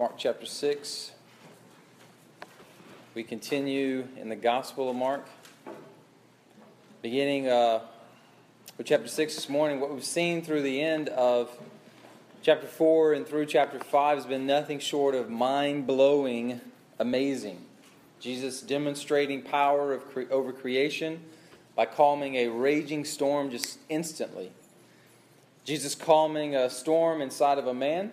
Mark chapter 6. We continue in the Gospel of Mark. Beginning with chapter 6 this morning, what we've seen through the end of chapter 4 and through chapter 5 has been nothing short of mind-blowing, amazing. Jesus demonstrating power of over creation by calming a raging storm just instantly. Jesus calming a storm inside of a man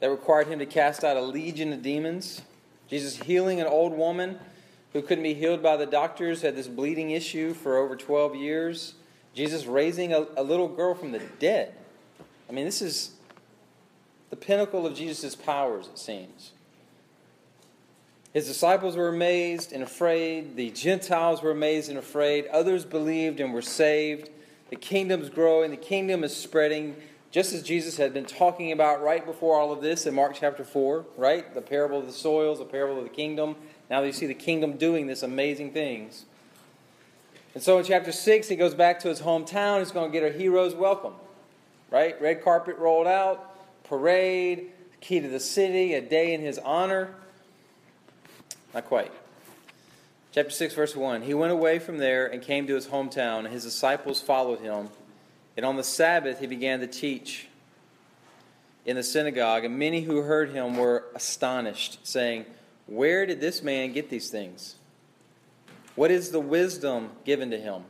that required him to cast out a legion of demons. Jesus healing an old woman who couldn't be healed by the doctors, had this bleeding issue for over 12 years. Jesus raising a little girl from the dead. I mean, this is the pinnacle of Jesus' powers, it seems. His disciples were amazed and afraid. The Gentiles were amazed and afraid. Others believed and were saved. The kingdom's growing. The kingdom is spreading. Just as Jesus had been talking about right before all of this in Mark chapter 4, right? The parable of the soils, the parable of the kingdom. Now you see the kingdom doing this amazing things. And so in chapter 6, he goes back to his hometown. He's going to get a hero's welcome, right? Red carpet rolled out, parade, key to the city, a day in his honor. Not quite. Chapter 6, verse 1. He went away from there and came to his hometown, and his disciples followed him. And on the Sabbath he began to teach in the synagogue, and many who heard him were astonished, saying, "Where did this man get these things? What is the wisdom given to him?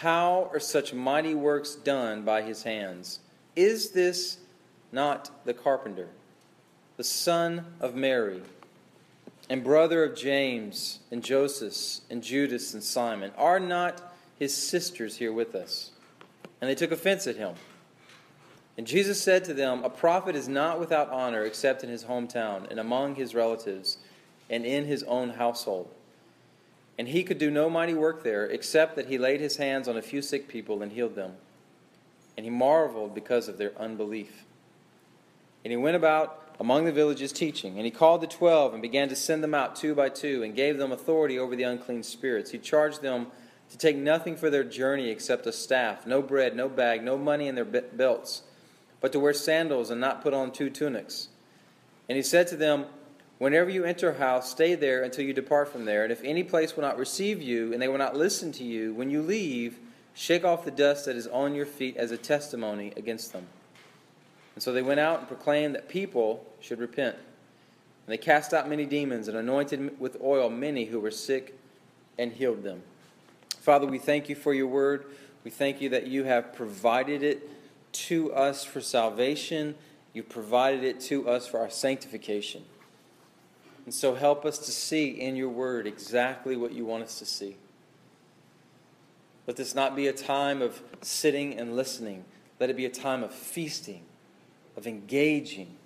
How are such mighty works done by his hands? Is this not the carpenter, the son of Mary, and brother of James and Joseph and Judas and Simon? Are not his sisters here with us?" And they took offense at him. And Jesus said to them, "A prophet is not without honor except in his hometown and among his relatives and in his own household." And he could do no mighty work there, except that he laid his hands on a few sick people and healed them. And he marveled because of their unbelief. And he went about among the villages teaching. And he called the 12 and began to send them out 2 by 2 and gave them authority over the unclean spirits. He charged them to take nothing for their journey except a staff, no bread, no bag, no money in their belts, but to wear sandals and not put on 2 tunics. And he said to them, "Whenever you enter a house, stay there until you depart from there. And if any place will not receive you, and they will not listen to you, when you leave, shake off the dust that is on your feet as a testimony against them." And so they went out and proclaimed that people should repent. And they cast out many demons and anointed with oil many who were sick and healed them. Father, we thank you for your word. We thank you that you have provided it to us for salvation. You've provided it to us for our sanctification. And so help us to see in your word exactly what you want us to see. Let this not be a time of sitting and listening. Let it be a time of feasting, of engaging,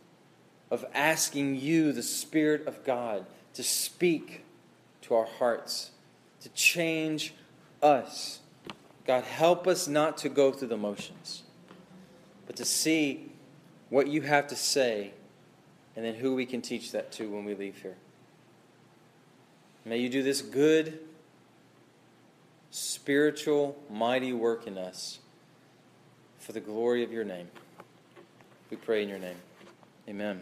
of asking you, the Spirit of God, to speak to our hearts, to change us. God, help us not to go through the motions, but to see what you have to say, and then who we can teach that to when we leave here. May you do this good, spiritual, mighty work in us for the glory of your name. We pray in your name. Amen.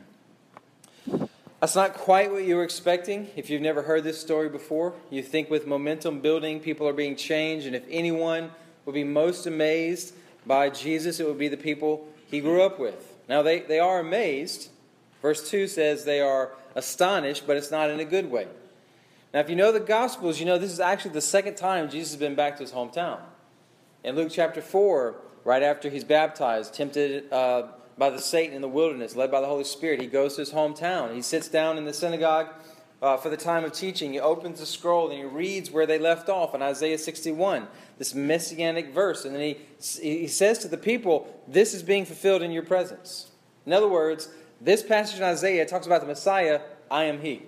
That's not quite what you were expecting. If you've never heard this story before, you think with momentum building, people are being changed, and if anyone would be most amazed by Jesus, it would be the people he grew up with. Now, they are amazed. Verse 2 says they are astonished, but it's not in a good way. Now, if you know the Gospels, you know this is actually the second time Jesus has been back to his hometown. In Luke chapter 4, right after he's baptized, tempted by the Satan in the wilderness, led by the Holy Spirit, he goes to his hometown. He sits down in the synagogue for the time of teaching. He opens the scroll and he reads where they left off in Isaiah 61, this messianic verse. And then he says to the people, "This is being fulfilled in your presence." In other words, this passage in Isaiah talks about the Messiah, "I am he."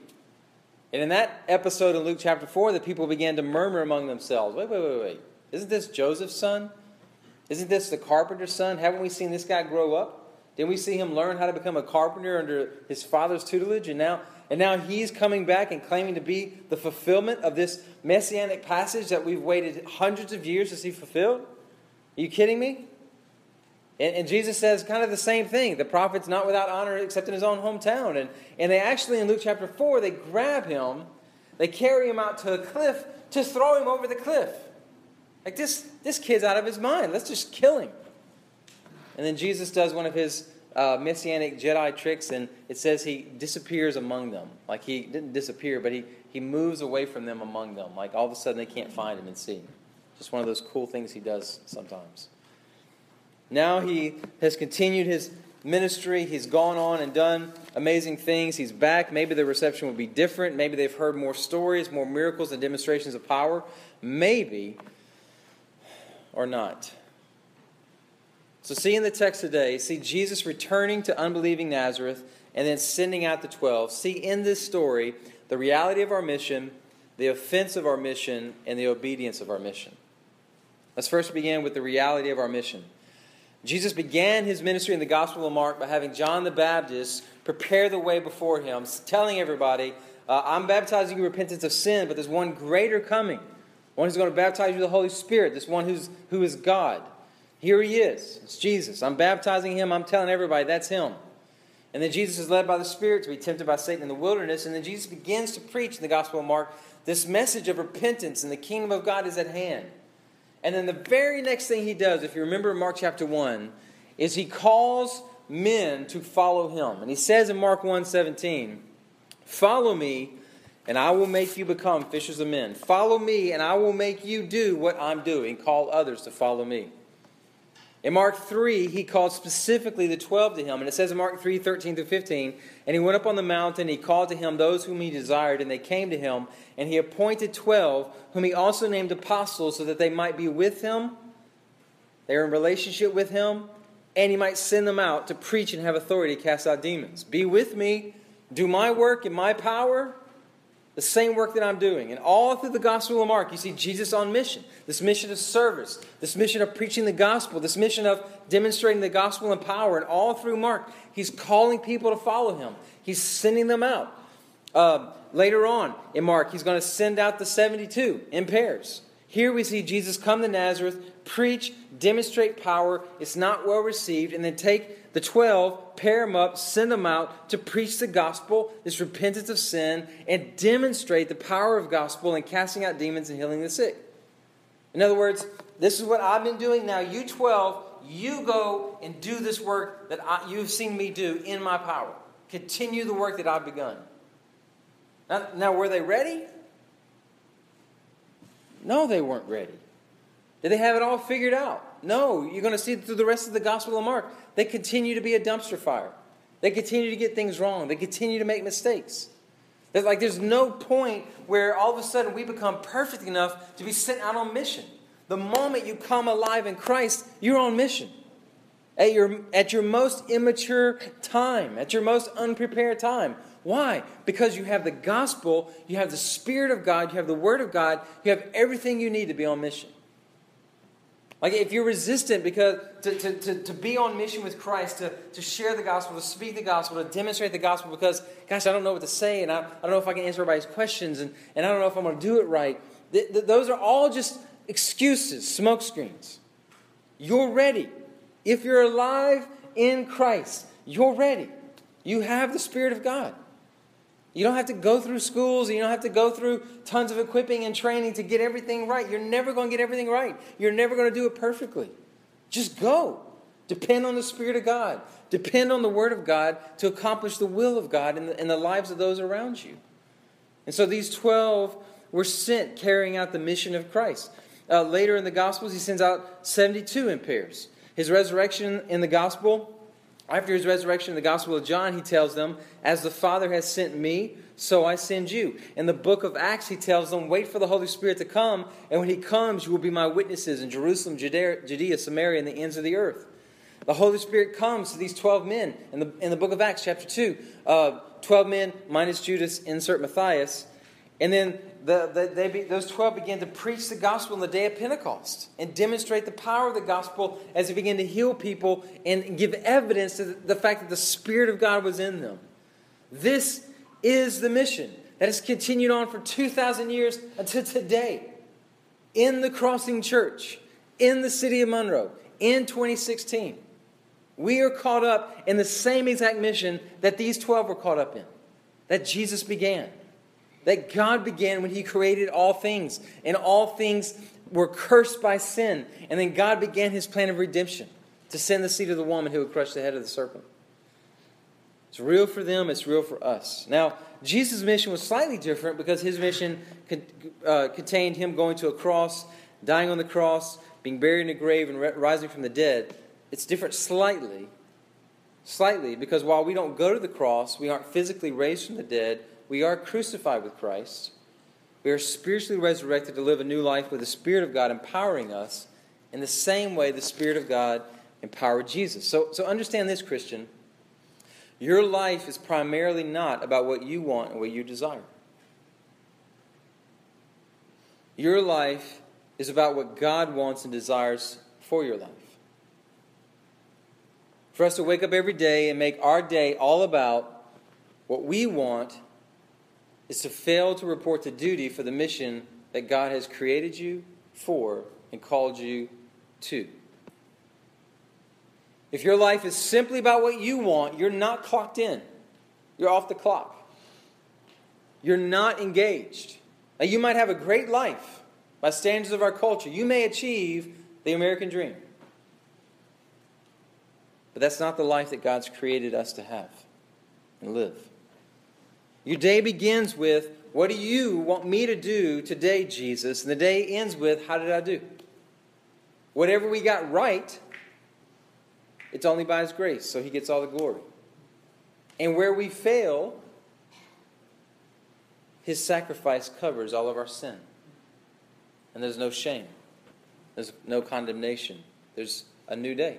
And in that episode in Luke chapter 4, the people began to murmur among themselves, wait. Isn't this Joseph's son? Isn't this the carpenter's son? Haven't we seen this guy grow up? Didn't we see him learn how to become a carpenter under his father's tutelage? And now he's coming back and claiming to be the fulfillment of this messianic passage that we've waited hundreds of years to see fulfilled? Are you kidding me? And Jesus says kind of the same thing. The prophet's not without honor except in his own hometown. And they actually, in Luke chapter 4, they grab him. They carry him out to a cliff to throw him over the cliff. Like, this kid's out of his mind. Let's just kill him. And then Jesus does one of his messianic Jedi tricks, and it says he disappears among them. Like, he didn't disappear, but he moves away from them among them. Like, all of a sudden they can't find him and see him. Just one of those cool things he does sometimes. Now he has continued his ministry. He's gone on and done amazing things. He's back. Maybe the reception will be different. Maybe they've heard more stories, more miracles, and demonstrations of power. Maybe, or not. So see in the text today, see Jesus returning to unbelieving Nazareth and then sending out the 12. See in this story the reality of our mission, the offense of our mission, and the obedience of our mission. Let's first begin with the reality of our mission. Jesus began his ministry in the Gospel of Mark by having John the Baptist prepare the way before him, telling everybody, I'm baptizing you in repentance of sin, but there's one greater coming, one who's going to baptize you with the Holy Spirit, this one who is God. Here he is. It's Jesus. I'm baptizing him. I'm telling everybody that's him. And then Jesus is led by the Spirit to be tempted by Satan in the wilderness, and then Jesus begins to preach in the Gospel of Mark this message of repentance and the kingdom of God is at hand. And then the very next thing he does, if you remember Mark chapter 1, is he calls men to follow him. And he says in Mark 1:17, "Follow me, and I will make you become fishers of men. Follow me, and I will make you do what I'm doing. Call others to follow me." In Mark 3, he called specifically the 12 to him. And it says in Mark 3:13-15, "And he went up on the mountain, he called to him those whom he desired, and they came to him. And he appointed 12, whom he also named apostles, so that they might be with him." They were in relationship with him. "And he might send them out to preach and have authority to cast out demons." Be with me. Do my work in my power. The same work that I'm doing. And all through the Gospel of Mark, you see Jesus on mission. This mission of service. This mission of preaching the gospel. This mission of demonstrating the gospel in power. And all through Mark, he's calling people to follow him. He's sending them out. Later on in Mark, he's going to send out the 72 in pairs. Here we see Jesus come to Nazareth, preach, demonstrate power. It's not well received. And then take the 12, pair them up, send them out to preach the gospel, this repentance of sin, and demonstrate the power of gospel in casting out demons and healing the sick. In other words, this is what I've been doing now. You 12, you go and do this work that you've seen me do in my power. Continue the work that I've begun. Now, were they ready? No, they weren't ready. Did they have it all figured out? No, you're going to see through the rest of the Gospel of Mark. They continue to be a dumpster fire. They continue to get things wrong. They continue to make mistakes. There's no point where all of a sudden we become perfect enough to be sent out on mission. The moment you come alive in Christ, you're on mission. At your most immature time, at your most unprepared time. Why? Because you have the gospel, you have the Spirit of God, you have the Word of God, you have everything you need to be on mission. Like if you're resistant because to be on mission with Christ, to share the gospel, to speak the gospel, to demonstrate the gospel because, gosh, I don't know what to say and I don't know if I can answer everybody's questions and I don't know if I'm going to do it right. Those are all just excuses, smoke screens. You're ready. If you're alive in Christ, you're ready. You have the Spirit of God. You don't have to go through schools. You don't have to go through tons of equipping and training to get everything right. You're never going to get everything right. You're never going to do it perfectly. Just go. Depend on the Spirit of God. Depend on the Word of God to accomplish the will of God in the lives of those around you. And so these 12 were sent carrying out the mission of Christ. Later in the Gospels, he sends out 72 in pairs. His resurrection in the Gospel... After his resurrection in the Gospel of John, he tells them, "As the Father has sent me, so I send you." In the book of Acts, he tells them, "Wait for the Holy Spirit to come, and when he comes, you will be my witnesses in Jerusalem, Judea, Samaria, and the ends of the earth." The Holy Spirit comes to these 12 men in the book of Acts, chapter 2. 12 men minus Judas, insert Matthias. And then those 12 began to preach the gospel on the day of Pentecost and demonstrate the power of the gospel as they began to heal people and give evidence to the fact that the Spirit of God was in them. This is the mission that has continued on for 2,000 years until today in the Crossing Church, in the city of Monroe, in 2016. We are caught up in the same exact mission that these 12 were caught up in, that Jesus began, that God began when he created all things, and all things were cursed by sin. And then God began his plan of redemption to send the seed of the woman who would crush the head of the serpent. It's real for them. It's real for us. Now, Jesus' mission was slightly different because his mission contained him going to a cross, dying on the cross, being buried in a grave, and rising from the dead. It's different slightly, because while we don't go to the cross, we aren't physically raised from the dead, we are crucified with Christ. We are spiritually resurrected to live a new life with the Spirit of God empowering us in the same way the Spirit of God empowered Jesus. So understand this, Christian. Your life is primarily not about what you want and what you desire. Your life is about what God wants and desires for your life. For us to wake up every day and make our day all about what we want is to fail to report to duty for the mission that God has created you for and called you to. If your life is simply about what you want, you're not clocked in. You're off the clock. You're not engaged. Now, you might have a great life by standards of our culture. You may achieve the American dream. But that's not the life that God's created us to have and live. Your day begins with, what do you want me to do today, Jesus? And the day ends with, how did I do? Whatever we got right, it's only by his grace, so he gets all the glory. And where we fail, his sacrifice covers all of our sin. And there's no shame. There's no condemnation. There's a new day.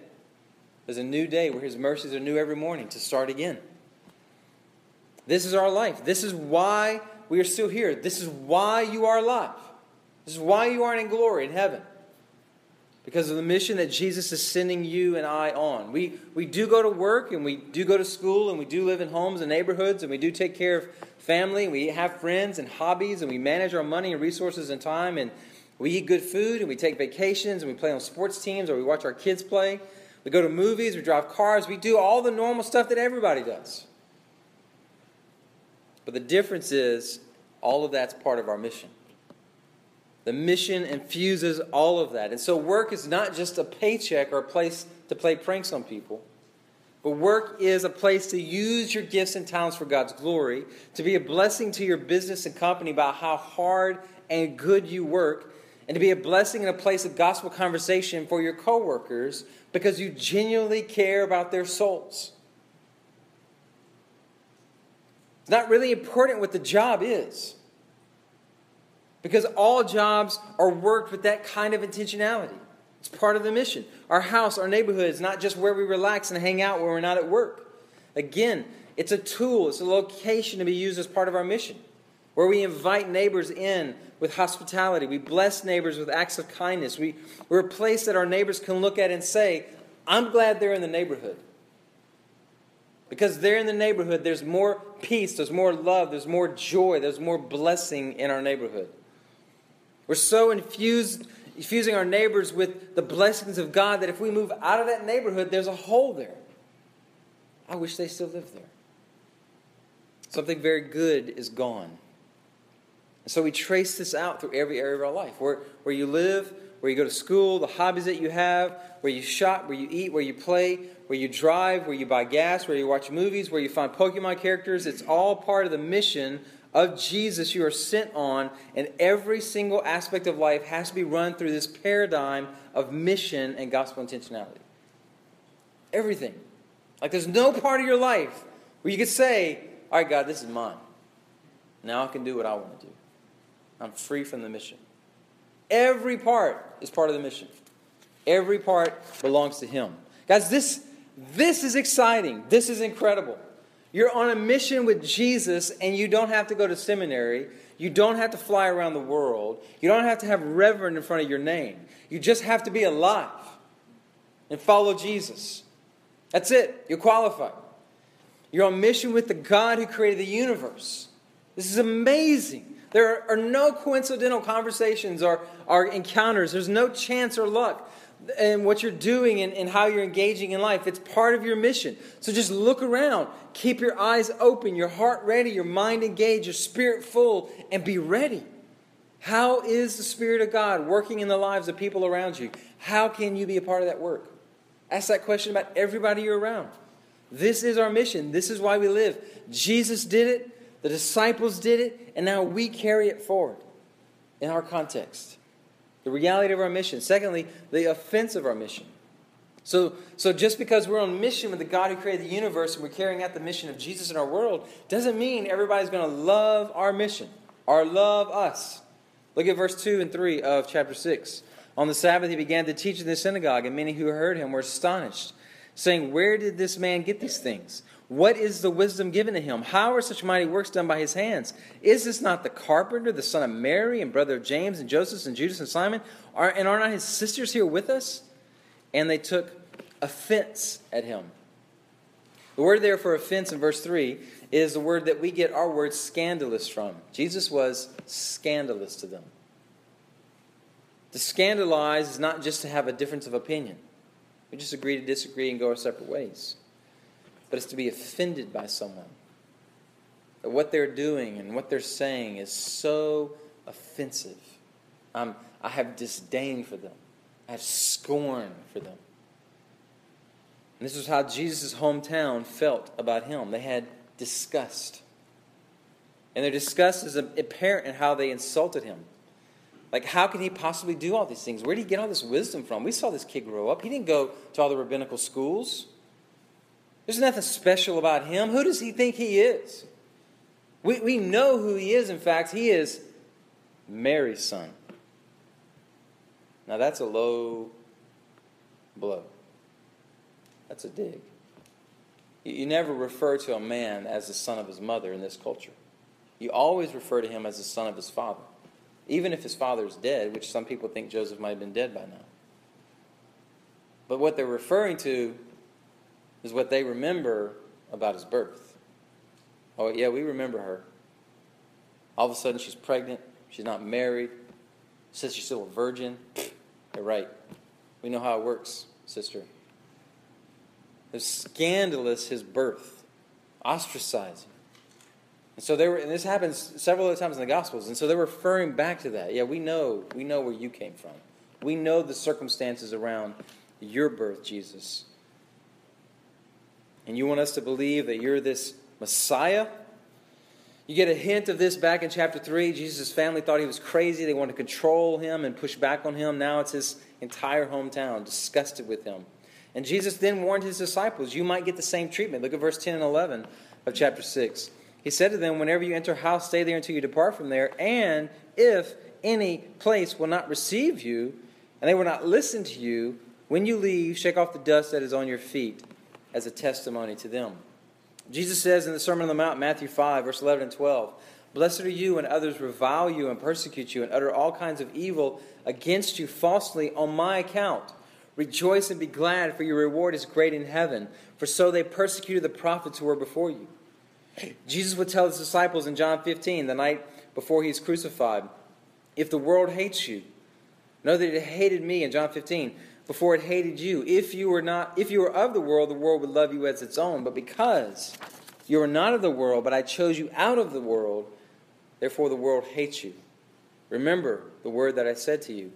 There's a new day where his mercies are new every morning to start again. This is our life. This is why we are still here. This is why you are alive. This is why you aren't in glory in heaven. Because of the mission that Jesus is sending you and I on. We do go to work, and we do go to school, and we do live in homes and neighborhoods, and we do take care of family, and we have friends and hobbies, and we manage our money and resources and time, and we eat good food, and we take vacations, and we play on sports teams, or we watch our kids play. We go to movies, we drive cars, we do all the normal stuff that everybody does. But the difference is, all of that's part of our mission. The mission infuses all of that. And so work is not just a paycheck or a place to play pranks on people. But work is a place to use your gifts and talents for God's glory, to be a blessing to your business and company by how hard and good you work, and to be a blessing and a place of gospel conversation for your coworkers because you genuinely care about their souls. It's not really important what the job is, because all jobs are worked with that kind of intentionality. It's part of the mission. Our house, our neighborhood is not just where we relax and hang out when we're not at work. Again, it's a tool. It's a location to be used as part of our mission, where we invite neighbors in with hospitality. We bless neighbors with acts of kindness. We're a place that our neighbors can look at and say, I'm glad they're in the neighborhood. Because they're in the neighborhood, there's more peace, there's more love, there's more joy, there's more blessing in our neighborhood. We're so infusing our neighbors with the blessings of God that if we move out of that neighborhood, there's a hole there. I wish they still lived there. Something very good is gone. And so we trace this out through every area of our life. Where you live, where you go to school, the hobbies that you have, where you shop, where you eat, where you play, where you drive, where you buy gas, where you watch movies, where you find Pokemon characters. It's all part of the mission of Jesus you are sent on, and every single aspect of life has to be run through this paradigm of mission and gospel intentionality. Everything. Like, there's no part of your life where you could say, all right, God, this is mine. Now I can do what I want to do. I'm free from the mission. Every part is part of the mission. Every part belongs to him. Guys, this is exciting. This is incredible. You're on a mission with Jesus, and you don't have to go to seminary. You don't have to fly around the world. You don't have to have reverend in front of your name. You just have to be alive and follow Jesus. That's it. You're qualified. You're on mission with the God who created the universe. This is amazing. There are no coincidental conversations or encounters. There's no chance or luck. and what you're doing and how you're engaging in life. It's part of your mission. So just look around. Keep your eyes open, your heart ready, your mind engaged, your spirit full, and be ready. How is the Spirit of God working in the lives of people around you? How can you be a part of that work? Ask that question about everybody you're around. This is our mission. This is why we live. Jesus did it. The disciples did it. And now we carry it forward in our context. The reality of our mission. Secondly, the offense of our mission. So just because we're on mission with the God who created the universe and we're carrying out the mission of Jesus in our world doesn't mean everybody's going to love our mission or love us. Look at verse 2 and 3 of chapter 6. On the Sabbath he began to teach in the synagogue, and many who heard him were astonished, saying, "Where did this man get these things? What is the wisdom given to him? How are such mighty works done by his hands? Is this not the carpenter, the son of Mary, and brother of James, and Joseph, and Judas, and Simon? Are not his sisters here with us?" And they took offense at him. The word there for offense in verse 3 is the word that we get our word scandalous from. Jesus was scandalous to them. To scandalize is not just to have a difference of opinion. We just agree to disagree and go our separate ways. But it's to be offended by someone. That what they're doing and what they're saying is so offensive. I have disdain for them. I have scorn for them. And this is how Jesus' hometown felt about him. They had disgust. And their disgust is apparent in how they insulted him. Like, how can he possibly do all these things? Where did he get all this wisdom from? We saw this kid grow up. He didn't go to all the rabbinical schools. There's nothing special about him. Who does he think he is? We know who he is. In fact, he is Mary's son. Now, that's a low blow. That's a dig. You never refer to a man as the son of his mother in this culture. You always refer to him as the son of his father. Even if his father is dead, which some people think Joseph might have been dead by now. But what they're referring to is what they remember about his birth. Oh, yeah, we remember her. All of a sudden she's pregnant. She's not married. Says she's still a virgin. You're right. We know how it works, sister. It was scandalous, his birth. Ostracizing. And so they were, and this happens several other times in the Gospels, and so they're referring back to that. Yeah, we know where you came from. We know the circumstances around your birth, Jesus. And you want us to believe that you're this Messiah? You get a hint of this back in chapter 3. Jesus' family thought he was crazy. They wanted to control him and push back on him. Now it's his entire hometown, disgusted with him. And Jesus then warned his disciples, you might get the same treatment. Look at verse 10 and 11 of chapter 6. He said to them, whenever you enter a house, stay there until you depart from there. And if any place will not receive you, and they will not listen to you, when you leave, shake off the dust that is on your feet as a testimony to them. Jesus says in the Sermon on the Mount, Matthew 5, verse 11 and 12, blessed are you when others revile you and persecute you and utter all kinds of evil against you falsely on my account. Rejoice and be glad, for your reward is great in heaven. For so they persecuted the prophets who were before you. Jesus would tell his disciples in John 15, the night before he is crucified, if the world hates you, know that it hated me in John 15 before it hated you. If you were of the world would love you as its own. But because you are not of the world, but I chose you out of the world, therefore the world hates you. Remember the word that I said to you.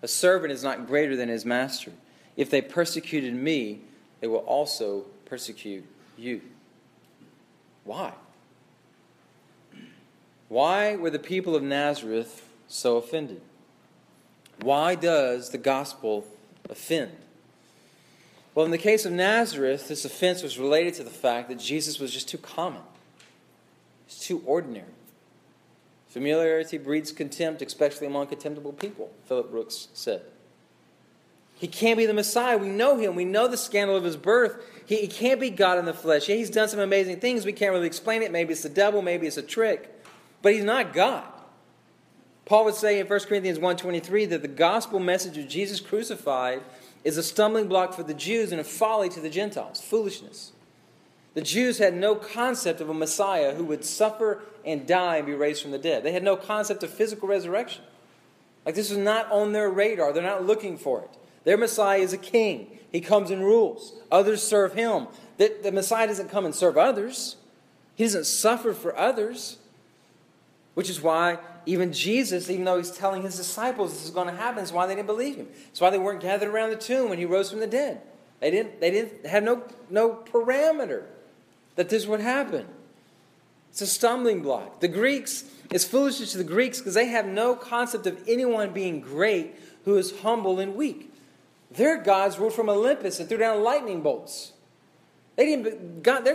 A servant is not greater than his master. If they persecuted me, they will also persecute you. Why? Why were the people of Nazareth so offended? Why does the gospel offend? Well, in the case of Nazareth, this offense was related to the fact that Jesus was just too common. He's too ordinary. Familiarity breeds contempt, especially among contemptible people, Philip Brooks said. He can't be the Messiah. We know him. We know the scandal of his birth. He can't be God in the flesh. Yeah, he's done some amazing things. We can't really explain it. Maybe it's the devil. Maybe it's a trick. But he's not God. Paul would say in 1 Corinthians 1:23 that the gospel message of Jesus crucified is a stumbling block for the Jews and a folly to the Gentiles. Foolishness. The Jews had no concept of a Messiah who would suffer and die and be raised from the dead. They had no concept of physical resurrection. Like, this was not on their radar. They're not looking for it. Their Messiah is a king. He comes and rules. Others serve him. The Messiah doesn't come and serve others. He doesn't suffer for others. Which is why even Jesus, even though he's telling his disciples this is going to happen, is why they didn't believe him. It's why they weren't gathered around the tomb when he rose from the dead. They had no parameter that this would happen. It's a stumbling block. The Greeks, it's foolishness to the Greeks because they have no concept of anyone being great who is humble and weak. Their gods ruled from Olympus and threw down lightning bolts. Their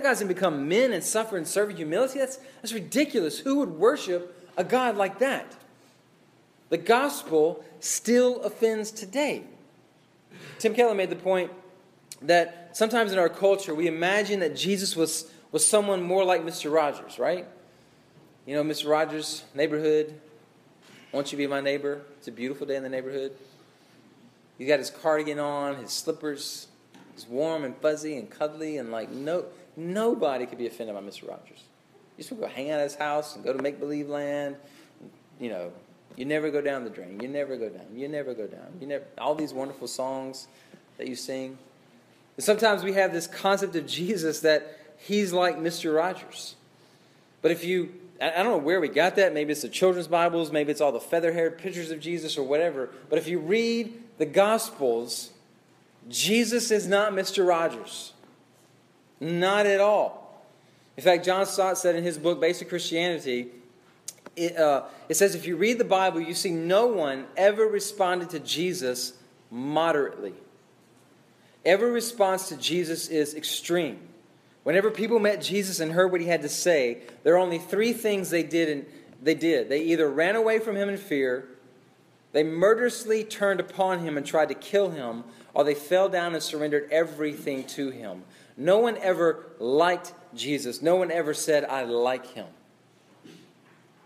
gods didn't become men and suffer and serve in humility. That's ridiculous. Who would worship a God like that? The gospel still offends today. Tim Keller made the point that sometimes in our culture we imagine that Jesus was someone more like Mr. Rogers, right? You know, Mr. Rogers, neighborhood, won't you be my neighbor? It's a beautiful day in the neighborhood. He's got his cardigan on, his slippers. It's warm and fuzzy and cuddly and like nobody could be offended by Mr. Rogers. You just want to go hang out at his house and go to make-believe land. You know, you never go down the drain. You never go down. You never go down. You never. All these wonderful songs that you sing. And sometimes we have this concept of Jesus that he's like Mr. Rogers. But if you, I don't know where we got that. Maybe it's the children's Bibles. Maybe it's all the feather-haired pictures of Jesus or whatever. But if you read the Gospels, Jesus is not Mr. Rogers. Not at all. In fact, John Stott said in his book, Basic Christianity, it says, if you read the Bible, you see no one ever responded to Jesus moderately. Every response to Jesus is extreme. Whenever people met Jesus and heard what he had to say, there are only three things they did. They either ran away from him in fear, they murderously turned upon him and tried to kill him, or they fell down and surrendered everything to him. No one ever liked Jesus. No one ever said, I like him.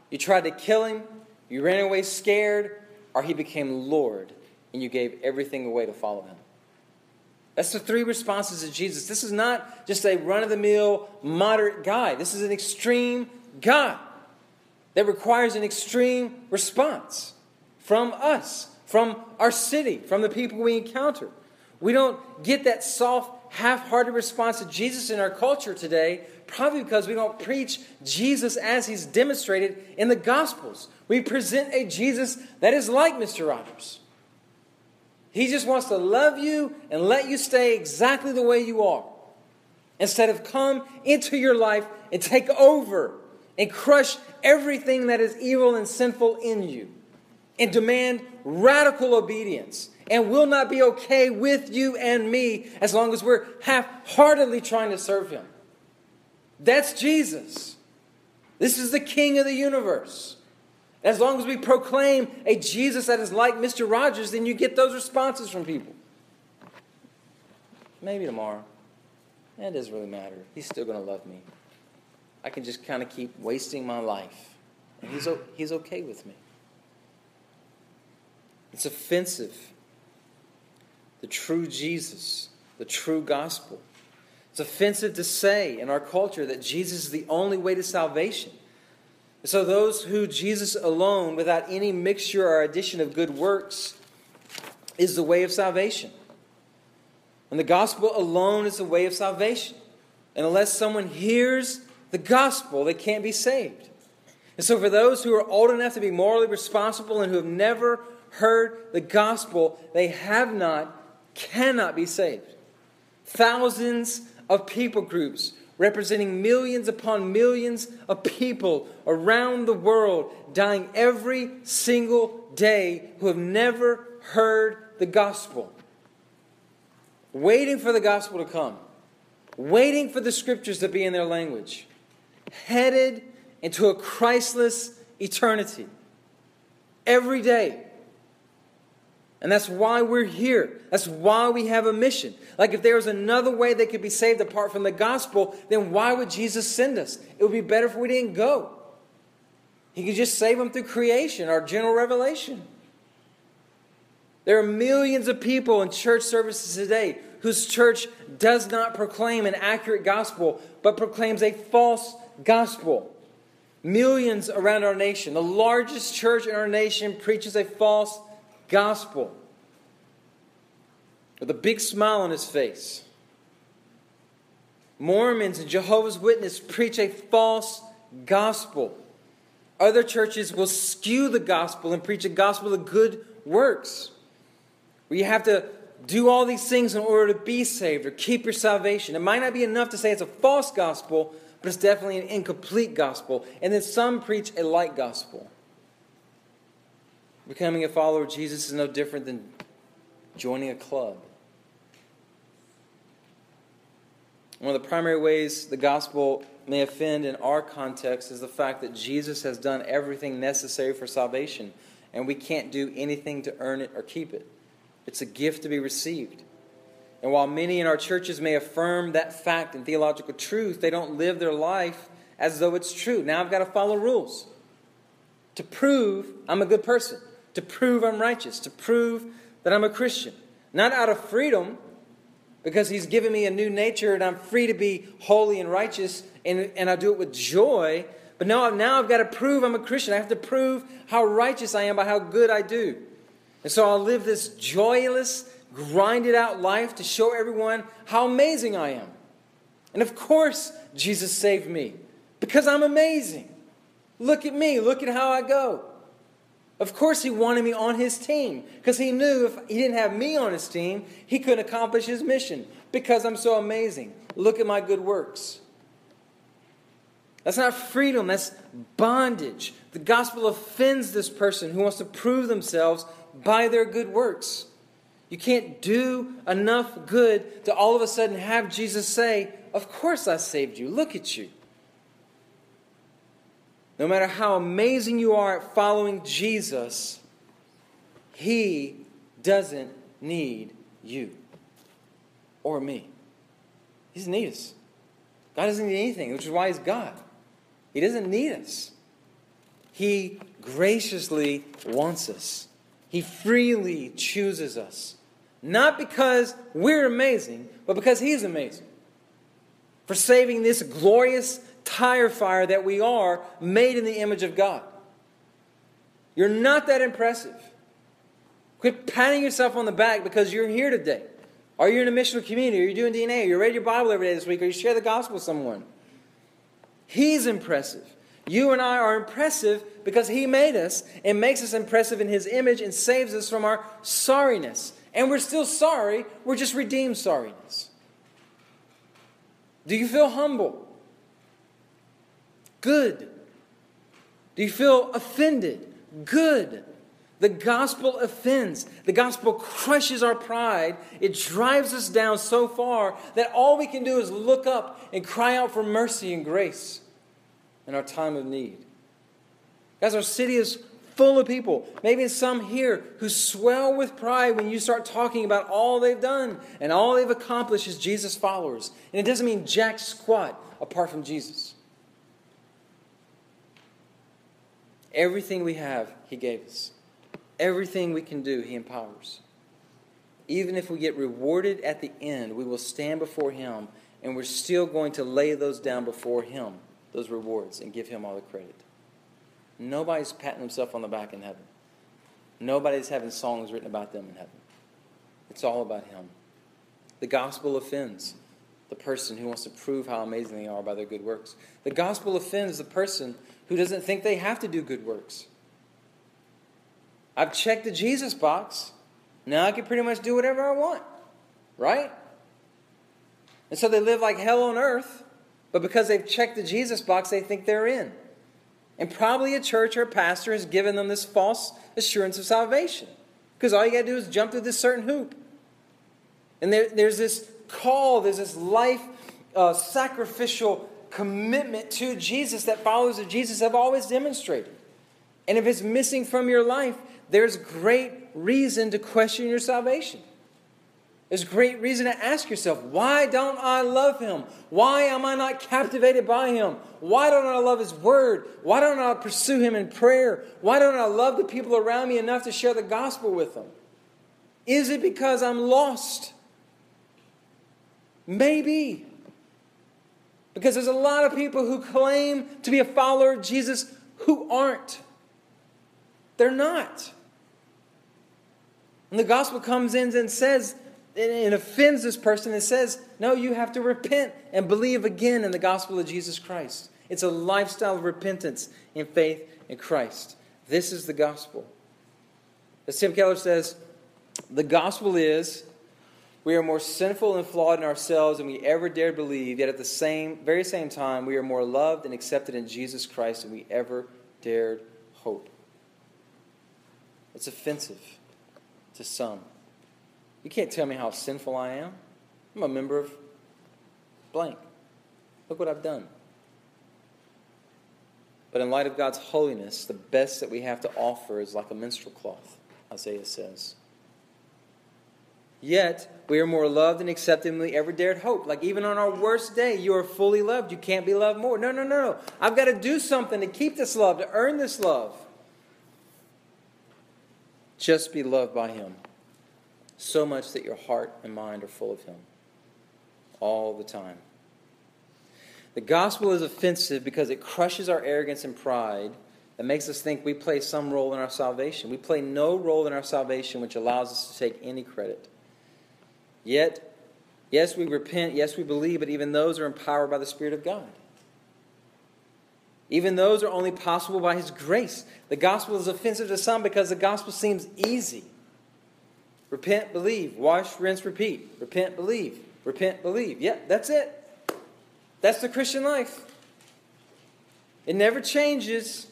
You tried to kill him, you ran away scared, or he became Lord, and you gave everything away to follow him. That's the three responses of Jesus. This is not just a run-of-the-mill, moderate guy. This is an extreme God that requires an extreme response from us, from our city, from the people we encounter. We don't get that soft, half-hearted response to Jesus in our culture today, probably because we don't preach Jesus as he's demonstrated in the Gospels. We present a Jesus that is like Mr. Rogers. He just wants to love you and let you stay exactly the way you are. Instead of come into your life and take over and crush everything that is evil and sinful in you. And demand radical obedience. And will not be okay with you and me as long as we're half-heartedly trying to serve him. That's Jesus. This is the King of the universe. As long as we proclaim a Jesus that is like Mr. Rogers, then you get those responses from people. Maybe tomorrow. It doesn't really matter. He's still going to love me. I can just kind of keep wasting my life. And he's okay with me. It's offensive. The true Jesus, the true gospel. It's offensive to say in our culture that Jesus is the only way to salvation. So those who Jesus alone, without any mixture or addition of good works, is the way of salvation. And the gospel alone is the way of salvation. And unless someone hears the gospel, they can't be saved. And so for those who are old enough to be morally responsible and who have never heard the gospel, they cannot be saved. Thousands of people groups representing millions upon millions of people around the world, dying every single day who have never heard the gospel. Waiting for the gospel to come. Waiting for the scriptures to be in their language. Headed into a Christless eternity. Every day. And that's why we're here. That's why we have a mission. Like if there was another way they could be saved apart from the gospel, then why would Jesus send us? It would be better if we didn't go. He could just save them through creation or general revelation. There are millions of people in church services today whose church does not proclaim an accurate gospel, but proclaims a false gospel. Millions around our nation. The largest church in our nation preaches a false gospel. with a big smile on his face. Mormons and Jehovah's Witnesses preach a false gospel. Other churches will skew the gospel and preach a gospel of good works, where you have to do all these things in order to be saved or keep your salvation. It might not be enough to say it's a false gospel, but it's definitely an incomplete gospel. And then some preach a light gospel. Becoming a follower of Jesus is no different than joining a club. One of the primary ways the gospel may offend in our context is the fact that Jesus has done everything necessary for salvation, and we can't do anything to earn it or keep it. It's a gift to be received. And while many in our churches may affirm that fact and theological truth, they don't live their life as though it's true. Now I've got to follow rules to prove I'm a good person, to prove I'm righteous, to prove that I'm a Christian. Not out of freedom, because he's given me a new nature and I'm free to be holy and righteous, and I do it with joy. But now I've got to prove I'm a Christian. I have to prove how righteous I am by how good I do. And so I'll live this joyless, grinded out life to show everyone how amazing I am. And of course, Jesus saved me because I'm amazing. Look at me. Look at how I go. Of course, he wanted me on his team because he knew if he didn't have me on his team, he couldn't accomplish his mission because I'm so amazing. Look at my good works. That's not freedom. That's bondage. The gospel offends this person who wants to prove themselves by their good works. You can't do enough good to all of a sudden have Jesus say, "Of course I saved you. Look at you." No matter how amazing you are at following Jesus, he doesn't need you or me. He doesn't need us. God doesn't need anything, which is why he's God. He doesn't need us. He graciously wants us. He freely chooses us. Not because we're amazing, but because he's amazing. For saving this glorious tire fire that we are, made in the image of God. You're not that impressive. Quit patting yourself on the back because you're here today. Are you in a missional community? Are you doing DNA? Are you reading your Bible every day this week? Or you share the gospel with someone? He's impressive. You and I are impressive because he made us and makes us impressive in his image and saves us from our sorriness. And we're still sorry, we're just redeemed sorriness. Do you feel humble? Good. Do you feel offended? Good. The gospel offends. The gospel crushes our pride. It drives us down so far that all we can do is look up and cry out for mercy and grace in our time of need. Guys, our city is full of people, maybe some here, who swell with pride when you start talking about all they've done and all they've accomplished as Jesus followers. And it doesn't mean jack squat apart from Jesus. Everything we have, he gave us. Everything we can do, he empowers. Even if we get rewarded at the end, we will stand before him, and we're still going to lay those down before him, those rewards, and give him all the credit. Nobody's patting himself on the back in heaven. Nobody's having songs written about them in heaven. It's all about him. The gospel offends the person who wants to prove how amazing they are by their good works. The gospel offends the person who doesn't think they have to do good works. I've checked the Jesus box. Now I can pretty much do whatever I want. Right? And so they live like hell on earth, but because they've checked the Jesus box, they think they're in. And probably a church or a pastor has given them this false assurance of salvation. Because all you got to do is jump through this certain hoop. And there's this call, there's this life sacrificial commitment to Jesus that followers of Jesus have always demonstrated. And if it's missing from your life, there's great reason to question your salvation. There's great reason to ask yourself, why don't I love him? Why am I not captivated by him? Why don't I love his word? Why don't I pursue him in prayer? Why don't I love the people around me enough to share the gospel with them? Is it because I'm lost? Maybe. Because there's a lot of people who claim to be a follower of Jesus who aren't. They're not. And the gospel comes in and says, and offends this person and says, no, you have to repent and believe again in the gospel of Jesus Christ. It's a lifestyle of repentance and faith in Christ. This is the gospel. As Tim Keller says, the gospel is we are more sinful and flawed in ourselves than we ever dared believe, yet at the very same time we are more loved and accepted in Jesus Christ than we ever dared hope. It's offensive to some. You can't tell me how sinful I am. I'm a member of blank. Look what I've done. But in light of God's holiness, the best that we have to offer is like a minstrel cloth, Isaiah says. Yet, we are more loved and accepted than we ever dared hope. Like even on our worst day, you are fully loved. You can't be loved more. No. I've got to do something to keep this love, to earn this love. Just be loved by Him. So much that your heart and mind are full of Him. All the time. The gospel is offensive because it crushes our arrogance and pride and makes us think we play some role in our salvation. We play no role in our salvation, which allows us to take any credit. Yet, yes, we repent, yes, we believe, but even those are empowered by the Spirit of God. Even those are only possible by His grace. The gospel is offensive to some because the gospel seems easy. Repent, believe, wash, rinse, repeat. Repent, believe, repent, believe. Yep, that's it. That's the Christian life. It never changes.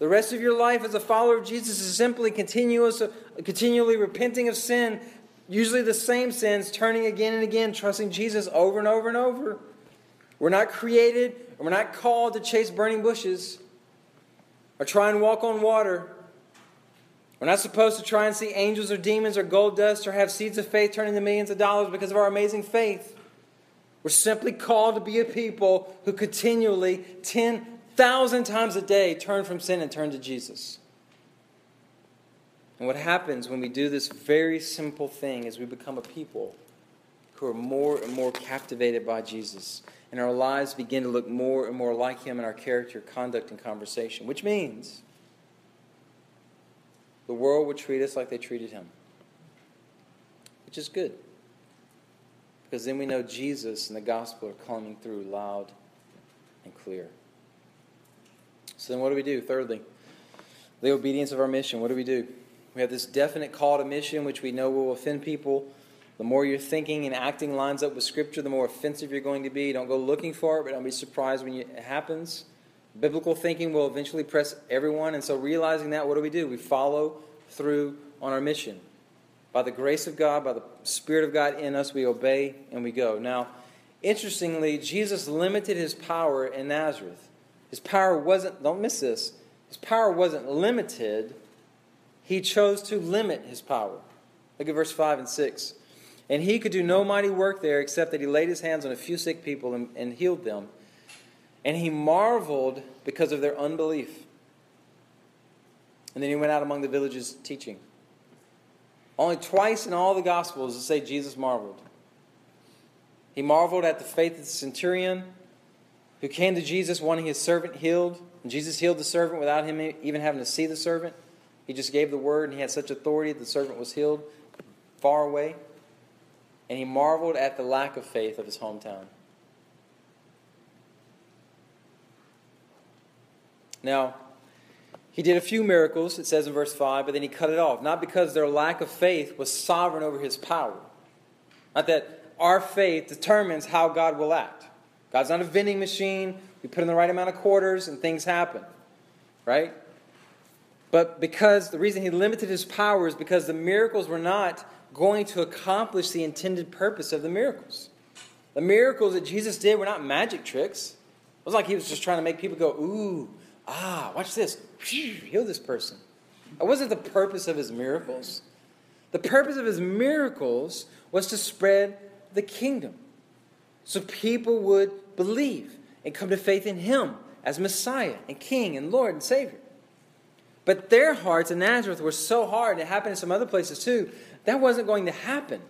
The rest of your life as a follower of Jesus is simply continually repenting of sin, usually the same sins, turning again and again, trusting Jesus over and over and over. We're not created, and we're not called to chase burning bushes or try and walk on water. We're not supposed to try and see angels or demons or gold dust or have seeds of faith turn into millions of dollars because of our amazing faith. We're simply called to be a people who continually, 10,000 times a day, turn from sin and turn to Jesus. And what happens when we do this very simple thing is we become a people who are more and more captivated by Jesus. And our lives begin to look more and more like Him in our character, conduct, and conversation. Which means the world will treat us like they treated Him. Which is good. Because then we know Jesus and the gospel are coming through loud and clear. So then what do we do? Thirdly, the obedience of our mission. What do? We have this definite call to mission, which we know will offend people. The more your thinking and acting lines up with Scripture, the more offensive you're going to be. Don't go looking for it, but don't be surprised when it happens. Biblical thinking will eventually press everyone. And so realizing that, what do? We follow through on our mission. By the grace of God, by the Spirit of God in us, we obey and we go. Now, interestingly, Jesus limited His power in Nazareth. His power wasn't, don't miss this, His power wasn't limited. He chose to limit His power. Look at verse 5 and 6. And He could do no mighty work there except that He laid His hands on a few sick people and healed them. And He marveled because of their unbelief. And then He went out among the villages teaching. Only twice in all the Gospels does it say Jesus marveled. He marveled at the faith of the centurion who came to Jesus wanting his servant healed. And Jesus healed the servant without him even having to see the servant. He just gave the word and he had such authority that the servant was healed far away. And he marveled at the lack of faith of his hometown. Now, He did a few miracles, it says in verse 5, but then He cut it off. Not because their lack of faith was sovereign over His power. Not that our faith determines how God will act. God's not a vending machine. We put in the right amount of quarters and things happen. Right? But because the reason He limited His power is because the miracles were not going to accomplish the intended purpose of the miracles. The miracles that Jesus did were not magic tricks. It was like He was just trying to make people go, ooh, ah, watch this. Heal this person. That wasn't the purpose of His miracles. The purpose of His miracles was to spread the kingdom so people would believe and come to faith in Him as Messiah and King and Lord and Savior. But their hearts in Nazareth were so hard, it happened in some other places too, that wasn't going to happen.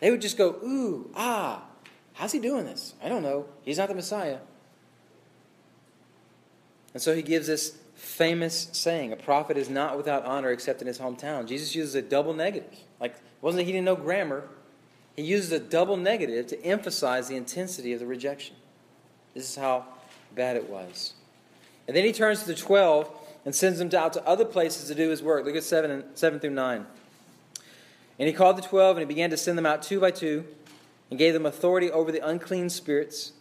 They would just go, ooh, ah, how's He doing this? I don't know. He's not the Messiah. And so He gives this famous saying, a prophet is not without honor except in his hometown. Jesus uses a double negative. Like It wasn't that he didn't know grammar. He used a double negative to emphasize the intensity of the rejection. This is how bad it was. And then he turns to the 12 and sends them out to other places to do his work. Look at 7 through 9. And he called the 12 and he began to send them out two by two and gave them authority over the unclean spirits.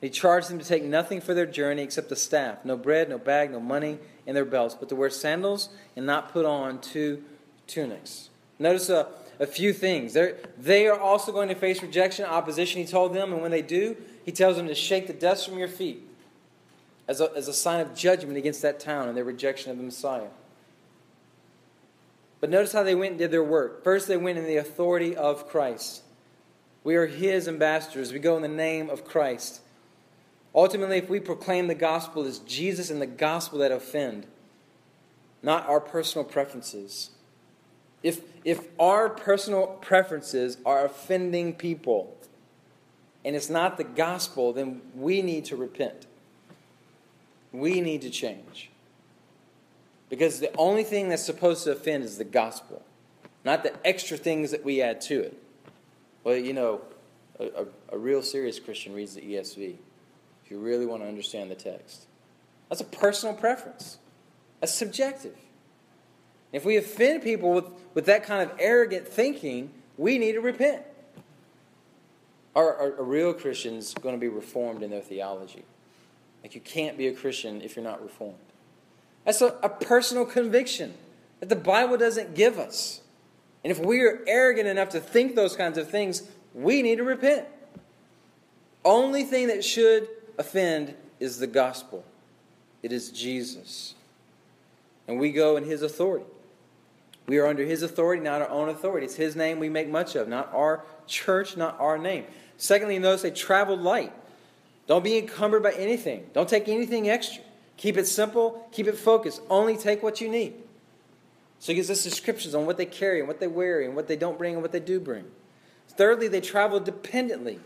And he charged them to take nothing for their journey except a staff, no bread, no bag, no money in their belts, but to wear sandals and not put on two tunics. Notice a few things. They are also going to face rejection, opposition, he told them, and when they do, he tells them to shake the dust from your feet as a sign of judgment against that town and their rejection of the Messiah. But notice how they went and did their work. First, they went in the authority of Christ. We are His ambassadors. We go in the name of Christ. Ultimately, if we proclaim the gospel, it's Jesus and the gospel that offend, not our personal preferences. If our personal preferences are offending people, and it's not the gospel, then we need to repent. We need to change. Because the only thing that's supposed to offend is the gospel, not the extra things that we add to it. Well, you know, a real serious Christian reads the ESV if you really want to understand the text. That's a personal preference. That's subjective. And if we offend people with that kind of arrogant thinking, we need to repent. A real Christian's going to be reformed in their theology. Like, you can't be a Christian if you're not reformed. That's a personal conviction that the Bible doesn't give us. And if we are arrogant enough to think those kinds of things, we need to repent. Only thing that should offend is the gospel. It is Jesus. And we go in His authority. We are under His authority, not our own authority. It's His name we make much of, not our church, not our name. Secondly, notice they traveled light. Don't be encumbered by anything. Don't take anything extra. Keep it simple. Keep it focused. Only take what you need. So he gives us descriptions on what they carry and what they wear and what they don't bring and what they do bring. Thirdly, they travel dependently.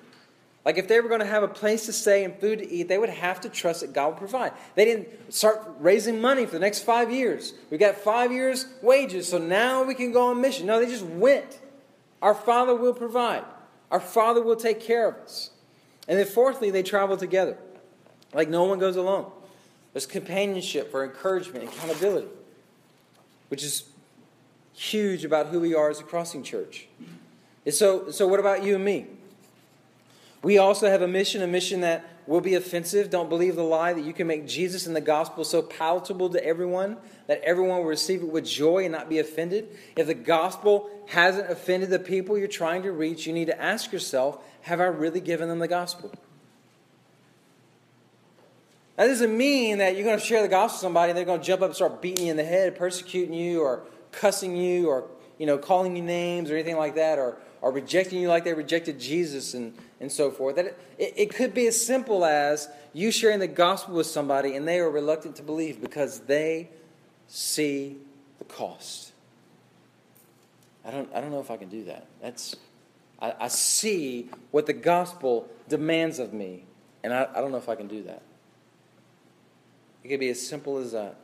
Like, if they were going to have a place to stay and food to eat, they would have to trust that God would provide. They didn't start raising money for the next 5 years. We got 5 years' wages, so now we can go on mission. No, they just went. Our Father will provide. Our Father will take care of us. And then fourthly, they travel together. Like, no one goes alone. There's companionship for encouragement, accountability, which is huge about who we are as a Crossing Church. And so what about you and me? We also have a mission that will be offensive. Don't believe the lie that you can make Jesus and the gospel so palatable to everyone that everyone will receive it with joy and not be offended. If the gospel hasn't offended the people you're trying to reach, you need to ask yourself, have I really given them the gospel? That doesn't mean that you're going to share the gospel with somebody and they're going to jump up and start beating you in the head, persecuting you, or cussing you, or, you know, calling you names or anything like that, or rejecting you like they rejected Jesus and so forth. That it could be as simple as you sharing the gospel with somebody and they are reluctant to believe because they see the cost. I don't know if I can do that. I see what the gospel demands of me, and I don't know if I can do that. It could be as simple as that.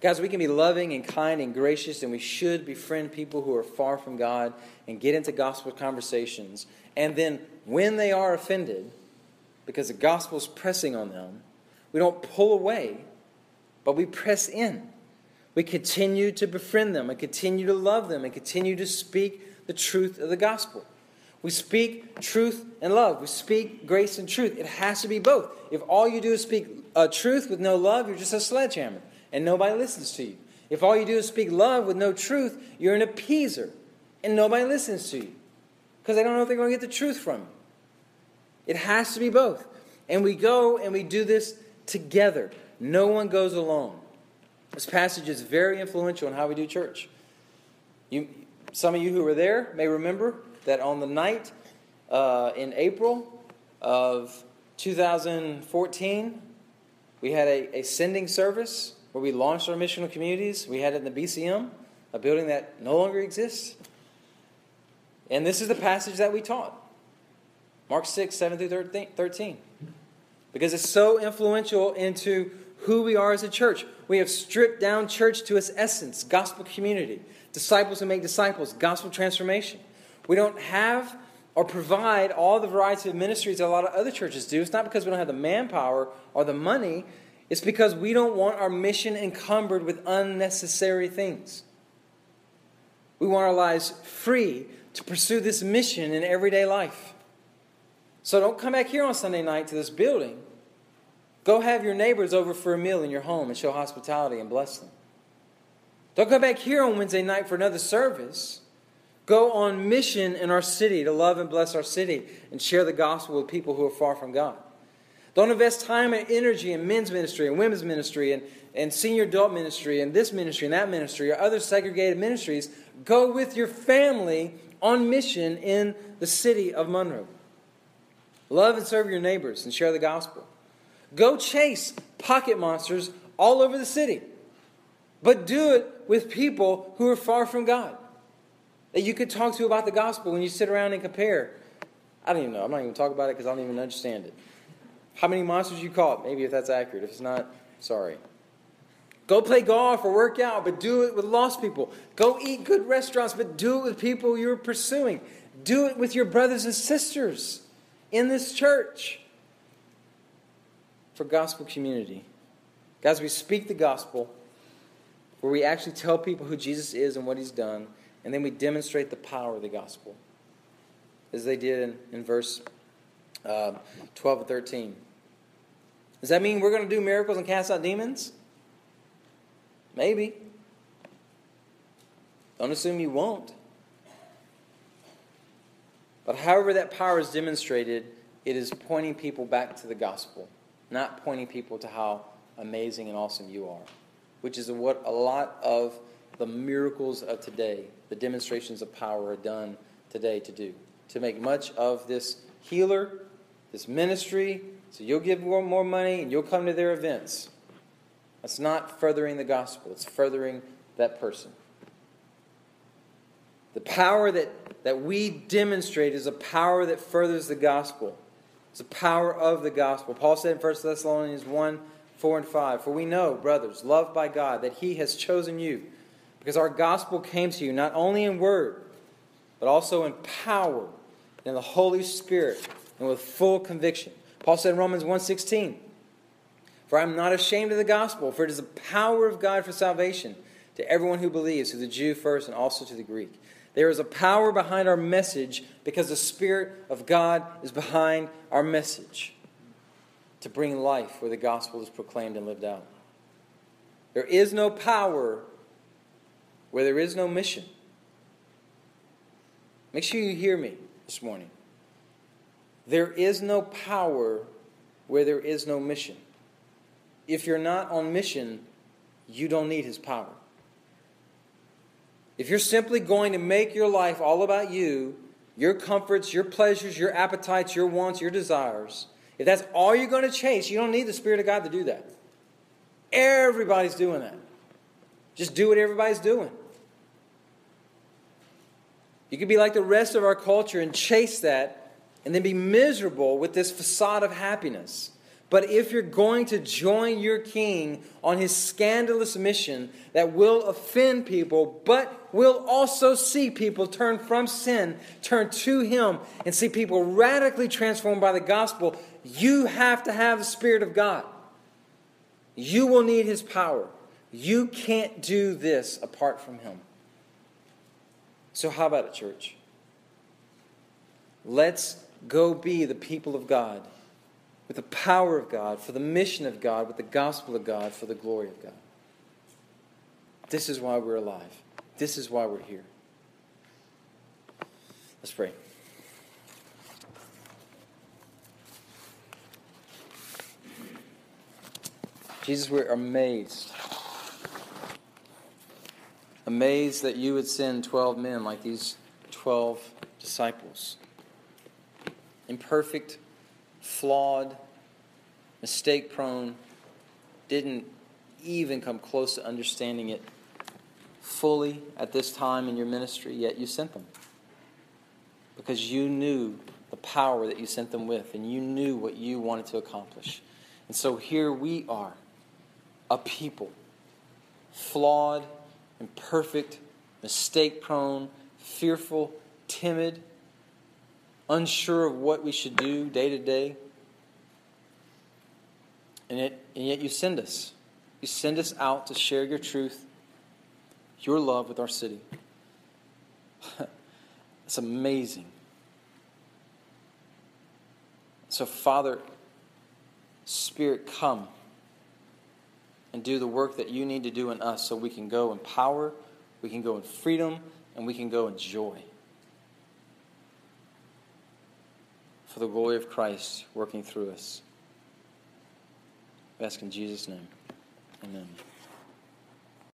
Guys, we can be loving and kind and gracious, and we should befriend people who are far from God and get into gospel conversations. And then when they are offended, because the gospel is pressing on them, we don't pull away, but we press in. We continue to befriend them and continue to love them and continue to speak the truth of the gospel. We speak truth and love. We speak grace and truth. It has to be both. If all you do is speak truth with no love, you're just a sledgehammer, and nobody listens to you. If all you do is speak love with no truth, you're an appeaser, and nobody listens to you because they don't know if they're going to get the truth from you. It has to be both. And we go and we do this together. No one goes alone. This passage is very influential in how we do church. Some of you who were there may remember that on the night in April of 2014, we had a sending service where we launched our missional communities. We had it in the BCM, a building that no longer exists. And this is the passage that we taught, Mark 6, 7 through 13, because it's so influential into who we are as a church. We have stripped down church to its essence, gospel community. disciples who make disciples, gospel transformation. We don't have or provide all the variety of ministries that a lot of other churches do. It's not because we don't have the manpower or the money. It's because we don't want our mission encumbered with unnecessary things. We want our lives free to pursue this mission in everyday life. So don't come back here on Sunday night to this building. Go have your neighbors over for a meal in your home and show hospitality and bless them. Don't come back here on Wednesday night for another service. Go on mission in our city to love and bless our city and share the gospel with people who are far from God. Don't invest time and energy in men's ministry and women's ministry and senior adult ministry and this ministry and that ministry or other segregated ministries. Go with your family on mission in the city of Monroe. Love and serve your neighbors and share the gospel. Go chase pocket monsters all over the city. But do it with people who are far from God, that you could talk to about the gospel when you sit around and compare. I don't even know. I'm not even going to talk about it because I don't even understand it. How many monsters you caught? Maybe if that's accurate. If it's not, sorry. Go play golf or work out, but do it with lost people. Go eat good restaurants, but do it with people you're pursuing. Do it with your brothers and sisters in this church. For gospel community. Guys, we speak the gospel where we actually tell people who Jesus is and what he's done, and then we demonstrate the power of the gospel as they did in verse 12 and 13. Does that mean we're going to do miracles and cast out demons? Maybe. Don't assume you won't. But however that power is demonstrated, it is pointing people back to the gospel, not pointing people to how amazing and awesome you are, which is what a lot of the miracles of today, the demonstrations of power are done today to do, to make much of this healer, this ministry, so you'll give more money and you'll come to their events. That's not furthering the gospel. It's furthering that person. The power that we demonstrate is a power that furthers the gospel. It's the power of the gospel. Paul said in 1 Thessalonians 1, 4 and 5, "For we know, brothers, loved by God, that he has chosen you, because our gospel came to you not only in word, but also in power, and in the Holy Spirit, and with full conviction." Paul said in Romans 1:16, "For I am not ashamed of the gospel, for it is the power of God for salvation to everyone who believes, to the Jew first and also to the Greek." There is a power behind our message because the Spirit of God is behind our message to bring life where the gospel is proclaimed and lived out. There is no power where there is no mission. Make sure you hear me this morning. There is no power where there is no mission. If you're not on mission, you don't need his power. If you're simply going to make your life all about you, your comforts, your pleasures, your appetites, your wants, your desires, if that's all you're going to chase, you don't need the Spirit of God to do that. Everybody's doing that. Just do what everybody's doing. You could be like the rest of our culture and chase that and then be miserable with this facade of happiness. But if you're going to join your king on his scandalous mission that will offend people, but will also see people turn from sin, turn to him, and see people radically transformed by the gospel, you have to have the Spirit of God. You will need his power. You can't do this apart from him. So how about it, church? Let's go be the people of God with the power of God, for the mission of God, with the gospel of God, for the glory of God. This is why we're alive. This is why we're here. Let's pray. Jesus, we're amazed that you would send 12 men like these 12 disciples. Imperfect, flawed, mistake-prone, didn't even come close to understanding it fully at this time in your ministry, yet you sent them. Because you knew the power that you sent them with, and you knew what you wanted to accomplish. And so here we are, a people, flawed, imperfect, mistake-prone, fearful, timid, unsure of what we should do day to day. And yet you send us. You send us out to share your truth, your love with our city. It's amazing. So, Father, Spirit, come and do the work that you need to do in us so we can go in power, we can go in freedom, and we can go in joy. For the glory of Christ working through us. We ask in Jesus' name. Amen.